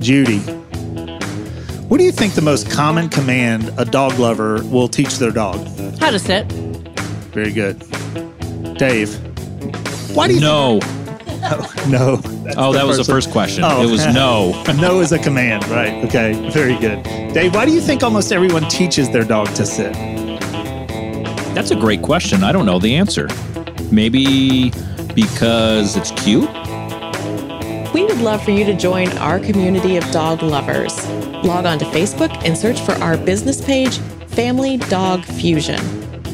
Judy, what do you think the most common command a dog lover will teach their dog? How to sit. Very good. Dave, why do you No. Oh, that was the first question. Oh. It was no. No is a command, right? Okay, very good. Dave, why do you think almost everyone teaches their dog to sit? That's a great question. I don't know the answer. Maybe because it's cute? We would love for you to join our community of dog lovers. Log on to Facebook and search for our business page, Family Dog Fusion.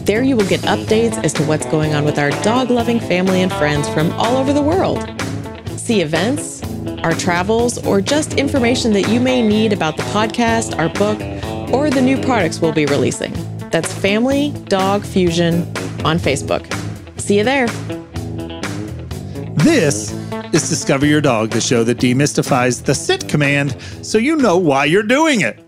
There you will get updates as to what's going on with our dog-loving family and friends from all over the world. See events, our travels, or just information that you may need about the podcast, our book, or the new products we'll be releasing. That's Family Dog Fusion on Facebook. See you there. This is Discover Your Dog, the show that demystifies the sit command so you know why you're doing it.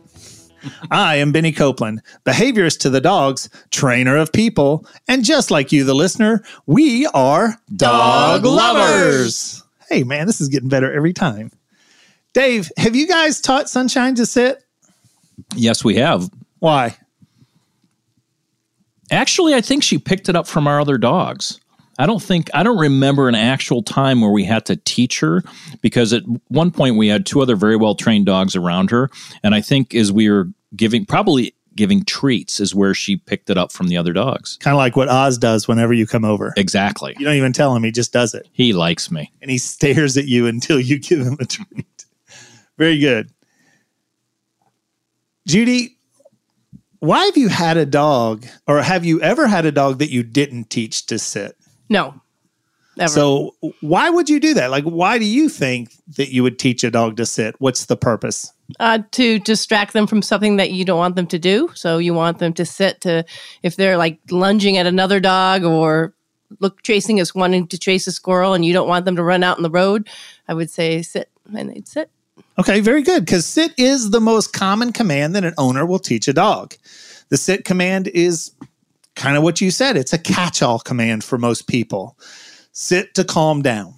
I am Benny Copeland, behaviorist to the dogs, trainer of people, and just like you, the listener, we are dog lovers. Hey, man, this is getting better every time. Dave, have you guys taught Sunshine to sit? Yes, we have. Why? Actually, I think she picked it up from our other dogs. I don't remember an actual time where we had to teach her, because at one point we had 2 other very well-trained dogs around her. And I think as we were giving treats is where she picked it up from the other dogs. Kind of like what Oz does whenever you come over. Exactly. You don't even tell him. He just does it. He likes me. And he stares at you until you give him a treat. Very good. Judy, why have you had a dog, or have you ever had a dog that you didn't teach to sit? No, never. So why would you do that? Like, why do you think that you would teach a dog to sit? What's the purpose? To distract them from something that you don't want them to do. So you want them to sit to, if they're like lunging at another dog or wanting to chase a squirrel and you don't want them to run out in the road, I would say sit, and they'd sit. Okay, very good, because sit is the most common command that an owner will teach a dog. The sit command is kind of what you said. It's a catch-all command for most people. Sit to calm down.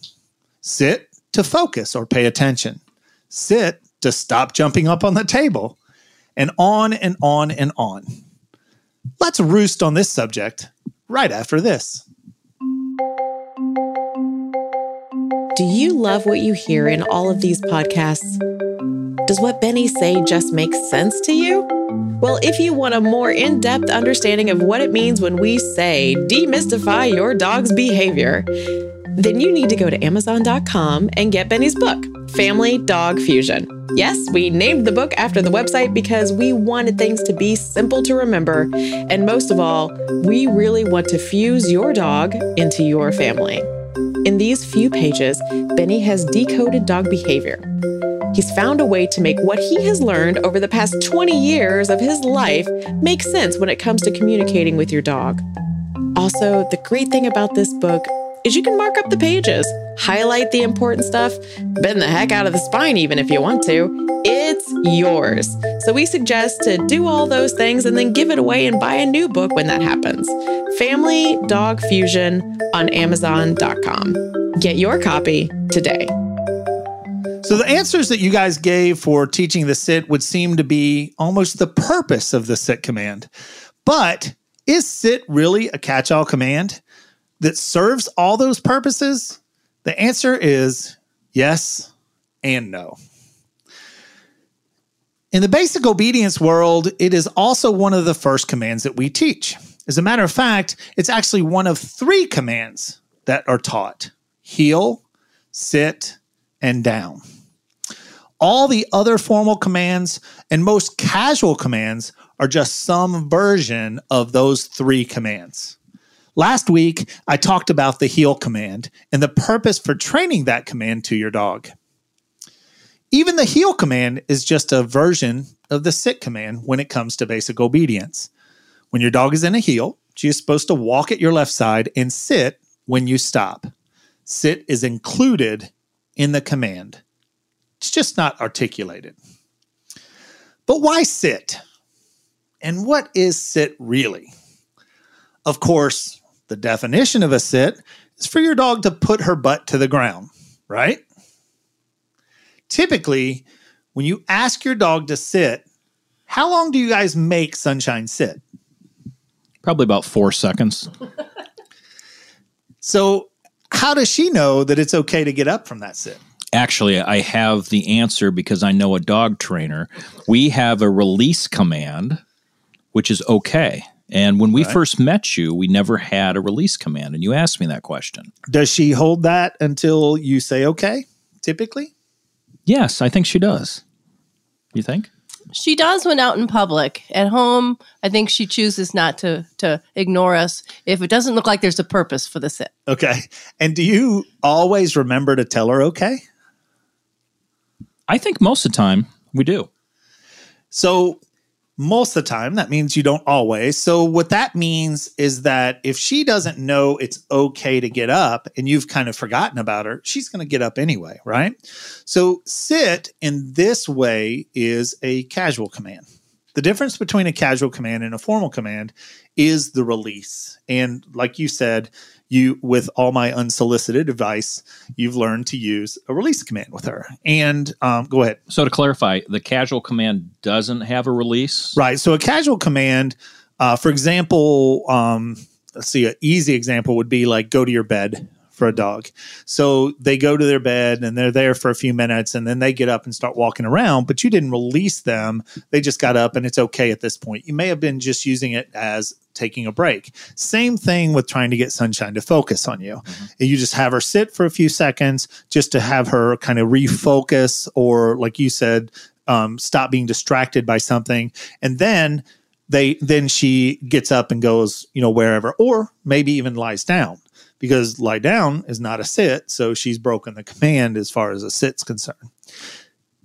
Sit to focus or pay attention. Sit to stop jumping up on the table. And on and on and on. Let's roost on this subject right after this. Do you love what you hear in all of these podcasts? Does what Benny say just make sense to you? Well, if you want a more in-depth understanding of what it means when we say demystify your dog's behavior, then you need to go to Amazon.com and get Benny's book, Family Dog Fusion. Yes, we named the book after the website because we wanted things to be simple to remember. And most of all, we really want to fuse your dog into your family. In these few pages, Benny has decoded dog behavior. He's found a way to make what he has learned over the past 20 years of his life make sense when it comes to communicating with your dog. Also, the great thing about this book is you can mark up the pages, highlight the important stuff, bend the heck out of the spine even if you want to. It's yours. So we suggest to do all those things and then give it away and buy a new book when that happens. Family Dog Fusion on Amazon.com. Get your copy today. So the answers that you guys gave for teaching the sit would seem to be almost the purpose of the sit command. But is sit really a catch-all command that serves all those purposes? The answer is yes and no. In the basic obedience world, it is also one of the first commands that we teach. As a matter of fact, it's actually one of 3 commands that are taught: heel, sit, and down. All the other formal commands and most casual commands are just some version of those 3 commands. Last week, I talked about the heel command and the purpose for training that command to your dog. Even the heel command is just a version of the sit command when it comes to basic obedience. When your dog is in a heel, she is supposed to walk at your left side and sit when you stop. Sit is included in the command. It's just not articulated. But why sit? And what is sit really? Of course, the definition of a sit is for your dog to put her butt to the ground, right? Typically, when you ask your dog to sit, how long do you guys make Sunshine sit? Probably about 4 seconds. So how does she know that it's okay to get up from that sit? Actually, I have the answer because I know a dog trainer. We have a release command, which is okay. And when we first met you, we never had a release command. And you asked me that question. Does she hold that until you say okay, typically? Yes, I think she does. You think? She does when out in public. At home, I think she chooses not to ignore us if it doesn't look like there's a purpose for the sit. Okay. And do you always remember to tell her okay? I think most of the time we do. So most of the time, that means you don't always. So what that means is that if she doesn't know it's okay to get up and you've kind of forgotten about her, she's going to get up anyway, right? So sit in this way is a casual command. The difference between a casual command and a formal command is the release. And like you said, you, with all my unsolicited advice, you've learned to use a release command with her. And go ahead. So to clarify, the casual command doesn't have a release? Right. So a casual command, for example, let's see, an easy example would be like go to your bed for a dog. So they go to their bed and they're there for a few minutes and then they get up and start walking around, but you didn't release them. They just got up and it's okay at this point. You may have been just using it as taking a break. Same thing with trying to get Sunshine to focus on you. Mm-hmm. You just have her sit for a few seconds just to have her kind of refocus or, like you said, stop being distracted by something. And then she gets up and goes, wherever, or maybe even lies down. Because lie down is not a sit, so she's broken the command as far as a sit's concerned.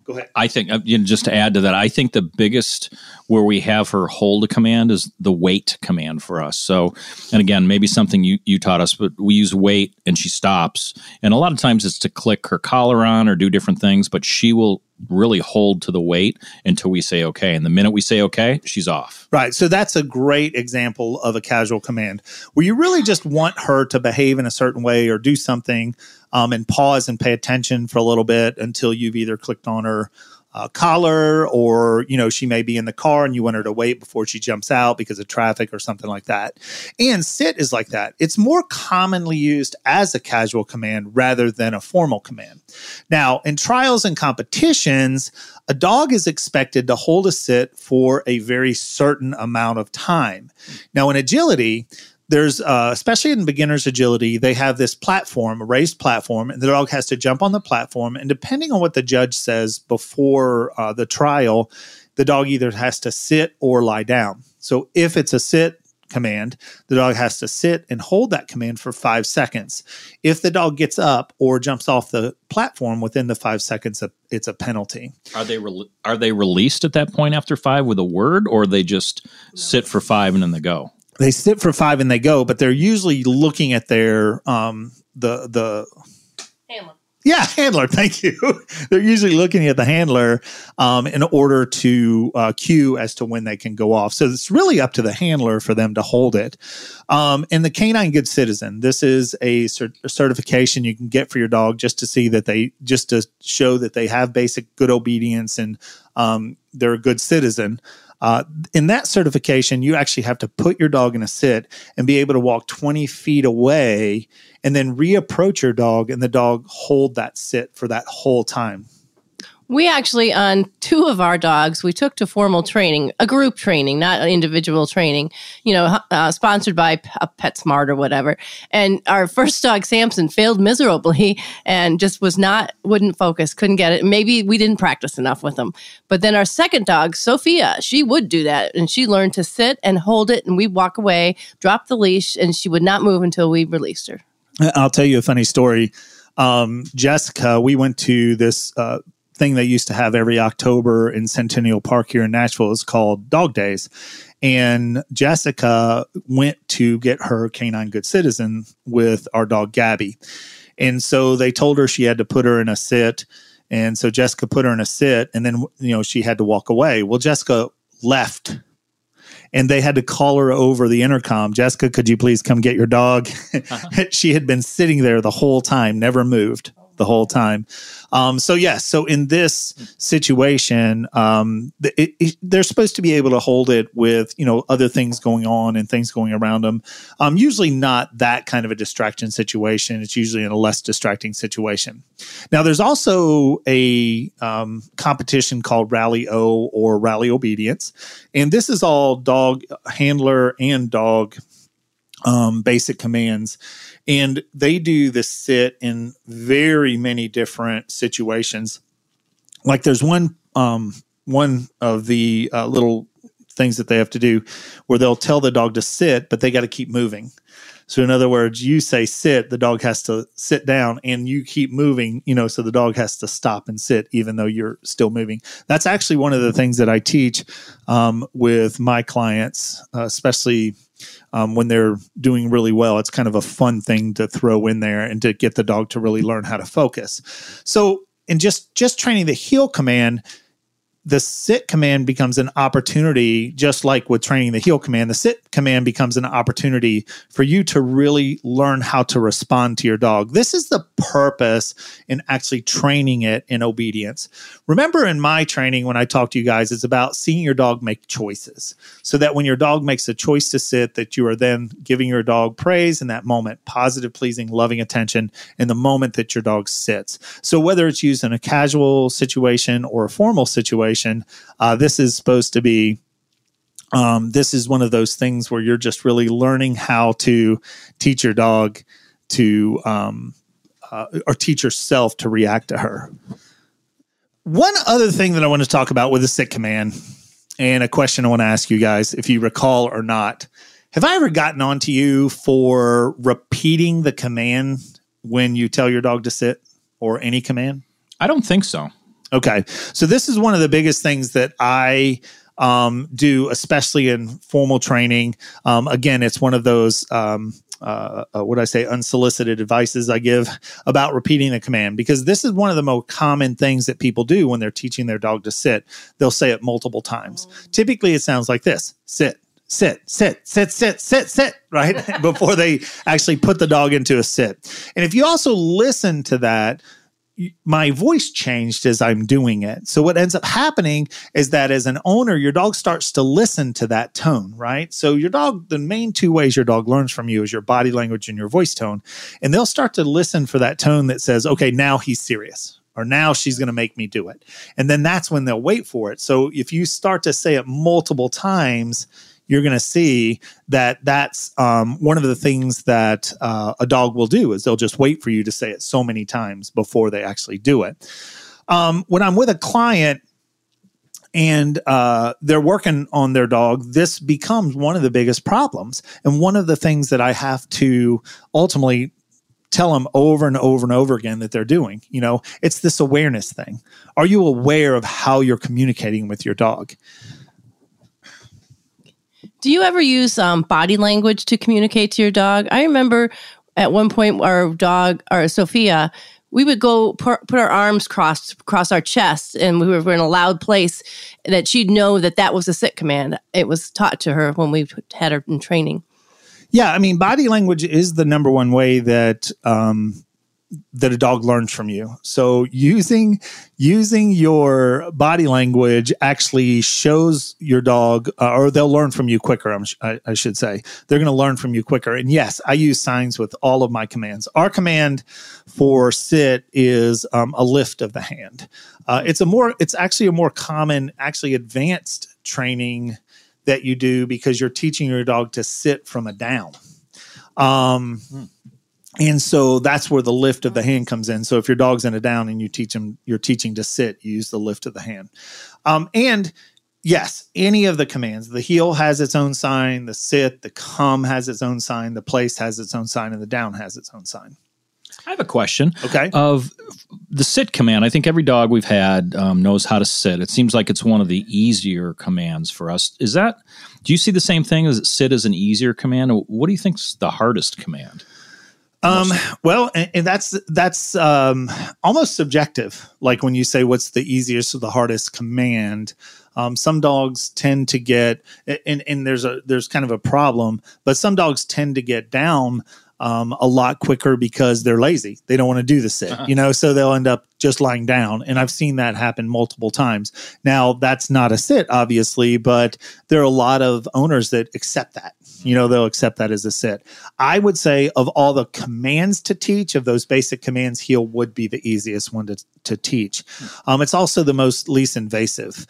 Go ahead. I think, just to add to that, I think the biggest where we have her hold a command is the wait command for us. So, and again, maybe something you taught us, but we use wait and she stops. And a lot of times it's to click her collar on or do different things, but she will really hold to the wait until we say okay. And the minute we say okay, she's off. Right. So that's a great example of a casual command where you really just want her to behave in a certain way or do something and pause and pay attention for a little bit until you've either clicked on her collar or, she may be in the car and you want her to wait before she jumps out because of traffic or something like that. And sit is like that. It's more commonly used as a casual command rather than a formal command. Now, in trials and competitions, a dog is expected to hold a sit for a very certain amount of time. Now, in agility, there's, especially in beginner's agility, they have this platform, a raised platform, and the dog has to jump on the platform. And depending on what the judge says before the trial, the dog either has to sit or lie down. So if it's a sit command, the dog has to sit and hold that command for 5 seconds. If the dog gets up or jumps off the platform within the 5 seconds, it's a penalty. Are they released at that point after 5 with a word, or they just sit for 5 and then they go? They sit for 5 and they go, but they're usually looking at their handler. Yeah, handler. Thank you. They're usually looking at the handler in order to cue as to when they can go off. So it's really up to the handler for them to hold it. And the Canine Good Citizen. This is a certification you can get for your dog just to show that they have basic good obedience and they're a good citizen. In that certification, you actually have to put your dog in a sit and be able to walk 20 feet away and then reapproach your dog and the dog hold that sit for that whole time. We actually, on 2 of our dogs, we took to formal training, a group training, not an individual training, sponsored by PetSmart or whatever. And our first dog, Samson, failed miserably and just wouldn't focus, couldn't get it. Maybe we didn't practice enough with him. But then our second dog, Sophia, she would do that. And she learned to sit and hold it. And we'd walk away, drop the leash, and she would not move until we released her. I'll tell you a funny story. Jessica, we went to this thing they used to have every October in Centennial Park here in Nashville is called Dog Days. And Jessica went to get her Canine Good Citizen with our dog Gabby. And so they told her she had to put her in a sit. And so Jessica put her in a sit, and then, you know, she had to walk away. Well, Jessica left, and they had to call her over the intercom. Jessica, could you please come get your dog? Uh-huh. She had been sitting there the whole time, never moved the whole time. So in this situation, they're supposed to be able to hold it with, you know, other things going on and things going around them. Usually not that kind of a distraction situation. It's usually in a less distracting situation. Now, there's also a competition called Rally O or Rally Obedience. And this is all dog handler and dog basic commands. And they do the sit in very many different situations. Like there's one of the little things that they have to do where they'll tell the dog to sit, but they got to keep moving. So in other words, you say sit, the dog has to sit down, and you keep moving, you know, so the dog has to stop and sit even though you're still moving. That's actually one of the things that I teach with my clients, especially when they're doing really well. It's kind of a fun thing to throw in there and to get the dog to really learn how to focus. So in just training the heel command, the sit command becomes an opportunity, just like with training the heel command, the sit command becomes an opportunity for you to really learn how to respond to your dog. This is the purpose in actually training it in obedience. Remember in my training, when I talk to you guys, it's about seeing your dog make choices so that when your dog makes a choice to sit, that you are then giving your dog praise in that moment, positive, pleasing, loving attention in the moment that your dog sits. So whether it's used in a casual situation or a formal situation, this is supposed to be, this is one of those things where you're just really learning how to teach your dog to, or teach yourself to react to her. One other thing that I want to talk about with the sit command, and a question I want to ask you guys, if you recall or not, have I ever gotten on to you for repeating the command when you tell your dog to sit or any command? I don't think so. Okay, so this is one of the biggest things that I do, especially in formal training. Again, it's one of those, unsolicited advices I give about repeating the command, because this is one of the most common things that people do when they're teaching their dog to sit. They'll say it multiple times. Typically, it sounds like this: sit, sit, sit, sit, sit, sit, sit, right? Before they actually put the dog into a sit. And if you also listen to that, my voice changed as I'm doing it. So what ends up happening is that as an owner, your dog starts to listen to that tone, right? So your dog, the main two ways your dog learns from you is your body language and your voice tone. And they'll start to listen for that tone that says, okay, now he's serious, or now she's going to make me do it. And then that's when they'll wait for it. So if you start to say it multiple times, you're going to see that that's one of the things that a dog will do, is they'll just wait for you to say it so many times before they actually do it. When I'm with a client and they're working on their dog, this becomes one of the biggest problems. And one of the things that I have to ultimately tell them over and over and over again that they're doing, you know, it's this awareness thing. Are you aware of how you're communicating with your dog? Do you ever use body language to communicate to your dog? I remember at one point our dog, or Sophia, we would go put our arms crossed across our chest, and we were in a loud place that she'd know that that was a sit command. It was taught to her when we had her in training. Yeah, I mean, body language is the number one way that that a dog learns from you. So using your body language actually shows your dog, or they'll learn from you quicker. I should say they're going to learn from you quicker. And yes, I use signs with all of my commands. Our command for sit is a lift of the hand. It's actually a more common, advanced training that you do, because you're teaching your dog to sit from a down. And so that's where the lift of the hand comes in. So if your dog's in a down and you teach him, you're teaching to sit, you use the lift of the hand. And yes, any of the commands, the heel has its own sign, the sit, the come has its own sign, the place has its own sign, and the down has its own sign. I have a question. Okay. Of the sit command, I think every dog we've had knows how to sit. It seems like it's one of the easier commands for us. Is that, do you see the same thing? Is it sit as an easier command? What do you think's the hardest command? Well, and that's almost subjective. Like when you say what's the easiest or the hardest command, some dogs tend to get, and there's kind of a problem, but some dogs tend to get down a lot quicker because they're lazy. They don't want to do the sit, you know, so they'll end up just lying down. And I've seen that happen multiple times. Now, that's not a sit, obviously, but there are a lot of owners that accept that. You know, they'll accept that as a sit. I would say of all the commands to teach, of those basic commands, heel would be the easiest one to teach. It's also the most least invasive.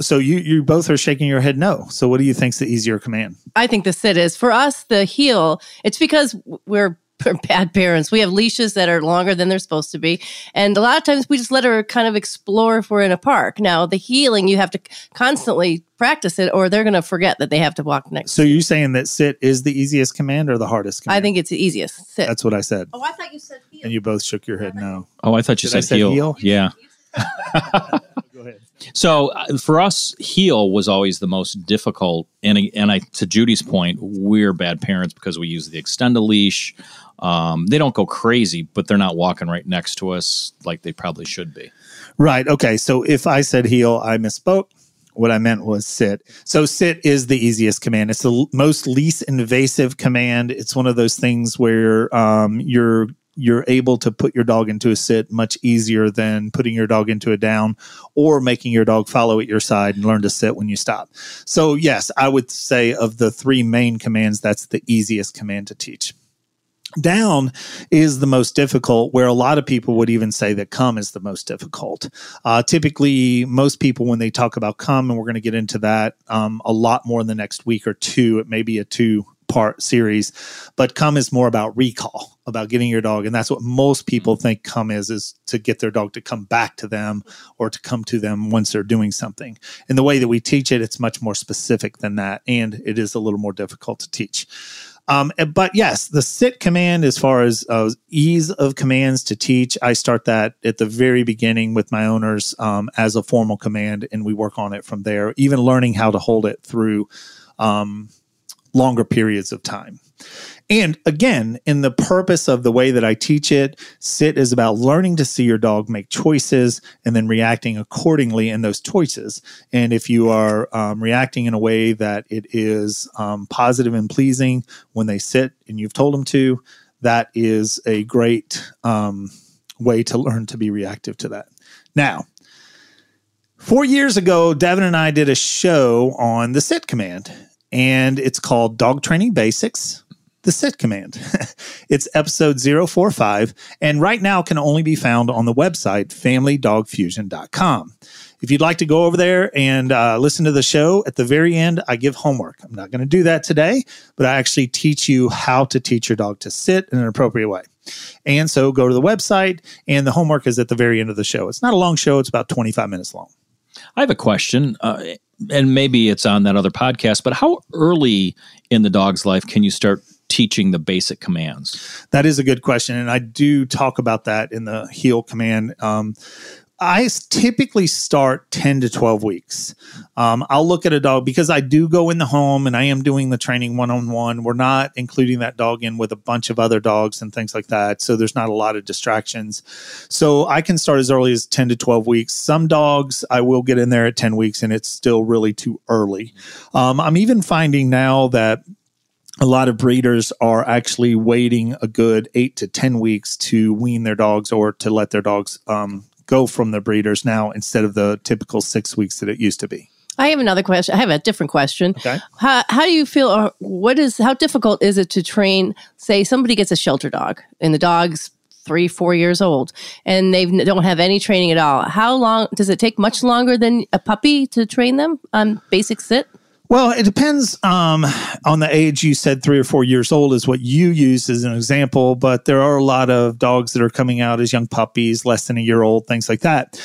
So you both are shaking your head no. So what do you think's the easier command? I think the sit is. For us, the heel, it's because we're bad parents. We have leashes that are longer than they're supposed to be. And a lot of times we just let her kind of explore if we're in a park. Now, the heeling, you have to constantly practice it or they're going to forget that they have to walk next. So you're saying that sit is the easiest command or the hardest command? I think it's the easiest, sit. That's what I said. Oh, I thought you said heel. And you both shook your head no. Oh, I thought you said heel. Yeah. Go ahead. So for us, heel was always the most difficult. And I, to Judy's point, we're bad parents because we use the extend a leash. They don't go crazy, but they're not walking right next to us like they probably should be. Right. Okay. So if I said heel, I misspoke. What I meant was sit. So sit is the easiest command. It's the most least invasive command. It's one of those things where you're able to put your dog into a sit much easier than putting your dog into a down or making your dog follow at your side and learn to sit when you stop. So yes, I would say of the three main commands, that's the easiest command to teach. Down is the most difficult, where a lot of people would even say that come is the most difficult. Typically, most people, when they talk about come, and we're going to get into that a lot more in the next week or two, it may be a two-part series, but come is more about recall, about getting your dog. And that's what most people think come is to get their dog to come back to them or to come to them once they're doing something. And the way that we teach it, it's much more specific than that. And it is a little more difficult to teach. But yes, the sit command, as far as ease of commands to teach, I start that at the very beginning with my owners as a formal command, and we work on it from there, even learning how to hold it through longer periods of time. And again, in the purpose of the way that I teach it, sit is about learning to see your dog make choices and then reacting accordingly in those choices. And if you are reacting in a way that it is positive and pleasing when they sit and you've told them to, that is a great way to learn to be reactive to that. Now, 4 years ago, Devin and I did a show on the sit command, and it's called Dog Training Basics, the Sit Command. It's episode 045, and right now can only be found on the website, FamilyDogFusion.com. If you'd like to go over there and listen to the show, at the very end, I give homework. I'm not going to do that today, but I actually teach you how to teach your dog to sit in an appropriate way. And so go to the website, and the homework is at the very end of the show. It's not a long show. It's about 25 minutes long. I have a question, and maybe it's on that other podcast, but how early in the dog's life can you start teaching the basic commands? That is a good question, and I do talk about that in the heel command. I typically start 10 to 12 weeks. I'll look at a dog because I do go in the home and I am doing the training one-on-one. We're not including that dog in with a bunch of other dogs and things like that. So there's not a lot of distractions. So I can start as early as 10 to 12 weeks. Some dogs I will get in there at 10 weeks and it's still really too early. I'm even finding now that a lot of breeders are actually waiting a good 8 to 10 weeks to wean their dogs or to let their dogs go from the breeders now instead of the typical 6 weeks that it used to be. I have another question. I have a different question. Okay. How do you feel, or how difficult is it to train, say somebody gets a shelter dog and the dog's 3-4 years old and they don't have any training at all? How long, does it take much longer than a puppy to train them on basic sit? Well, it depends on the age. You said 3 or 4 years old is what you used as an example, but there are a lot of dogs that are coming out as young puppies, less than a year old, things like that.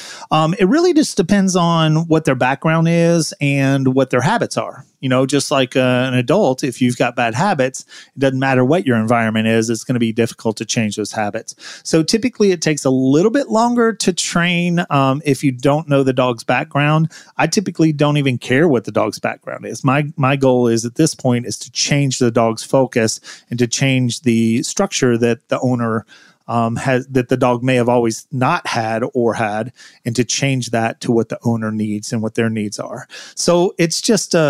It really just depends on what their background is and what their habits are. You know, just like an adult, if you've got bad habits, it doesn't matter what your environment is, it's going to be difficult to change those habits. So typically it takes a little bit longer to train if you don't know the dog's background. I typically don't even care what the dog's background is. My goal is at this point is to change the dog's focus and to change the structure that the owner has, that the dog may have always not had or had, and to change that to what the owner needs and what their needs are. So it's just a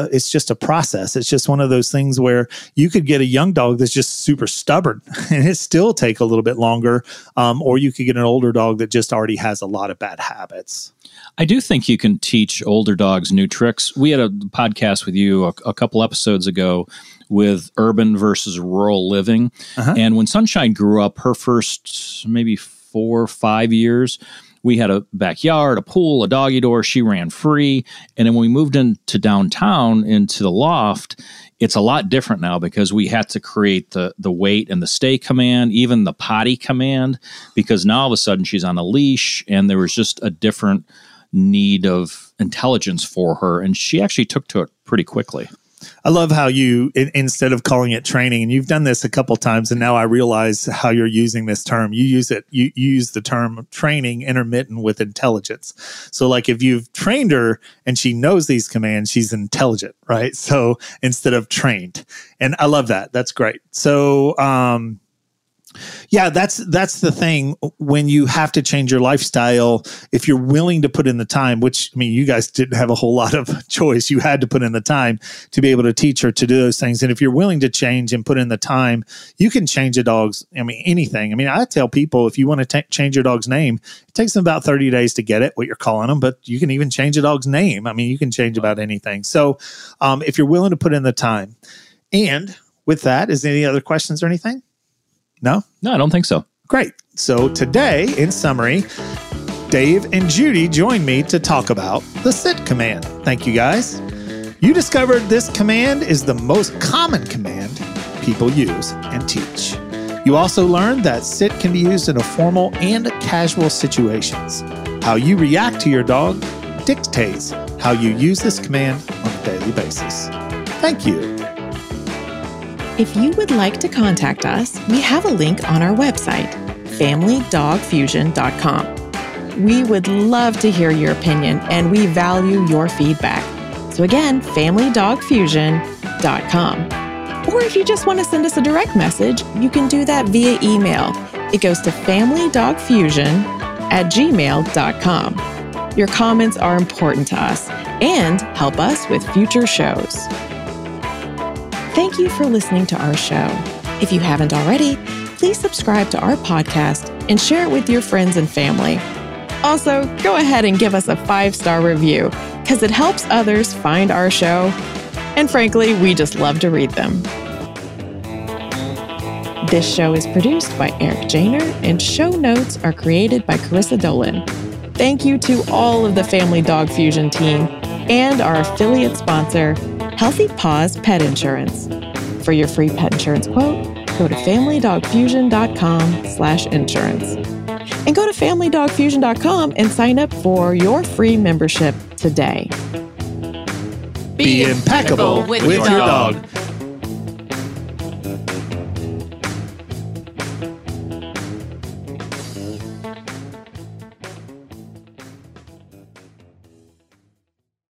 process. It's just one of those things where you could get a young dog that's just super stubborn and it still take a little bit longer, or you could get an older dog that just already has a lot of bad habits. I do think you can teach older dogs new tricks. We had a podcast with you a couple episodes ago with urban versus rural living. Uh-huh. And when Sunshine grew up, her first maybe 4 or 5 years, we had a backyard, a pool, a doggy door. She ran free. And then when we moved into downtown, into the loft, it's a lot different now because we had to create the wait and the stay command, even the potty command, because now all of a sudden she's on a leash and there was just a different need of intelligence for her. And she actually took to it pretty quickly. I love how you, instead of calling it training, and you've done this a couple times, and now I realize how you're using this term. You use the term training intermittent with intelligence. So like if you've trained her and she knows these commands, she's intelligent, right? So instead of trained. And I love that. That's great. So, yeah, that's the thing. When you have to change your lifestyle, if you're willing to put in the time, which, I mean, you guys didn't have a whole lot of choice. You had to put in the time to be able to teach her to do those things. And if you're willing to change and put in the time, you can change a dog's, I mean, anything. I mean, I tell people, if you want to change your dog's name, it takes them about 30 days to get it, what you're calling them, but you can even change a dog's name. I mean, you can change about anything. So if you're willing to put in the time. And with that, is there any other questions or anything? No? No, I don't think so. Great. So today, in summary, Dave and Judy joined me to talk about the sit command. Thank you, guys. You discovered this command is the most common command people use and teach. You also learned that sit can be used in a formal and casual situations. How you react to your dog dictates how you use this command on a daily basis. Thank you. If you would like to contact us, we have a link on our website, FamilyDogFusion.com. We would love to hear your opinion, and we value your feedback. So again, FamilyDogFusion.com. Or if you just want to send us a direct message, you can do that via email. It goes to FamilyDogFusion@gmail.com. Your comments are important to us and help us with future shows. Thank you for listening to our show. If you haven't already, please subscribe to our podcast and share it with your friends and family. Also, go ahead and give us a 5-star review because it helps others find our show. And frankly, we just love to read them. This show is produced by Eric Janer, and show notes are created by Carissa Dolan. Thank you to all of the Family Dog Fusion team and our affiliate sponsor, Healthy Paws Pet Insurance. For your free pet insurance quote, go to FamilyDogFusion.com/insurance. And go to FamilyDogFusion.com and sign up for your free membership today. Be impeccable with your dog.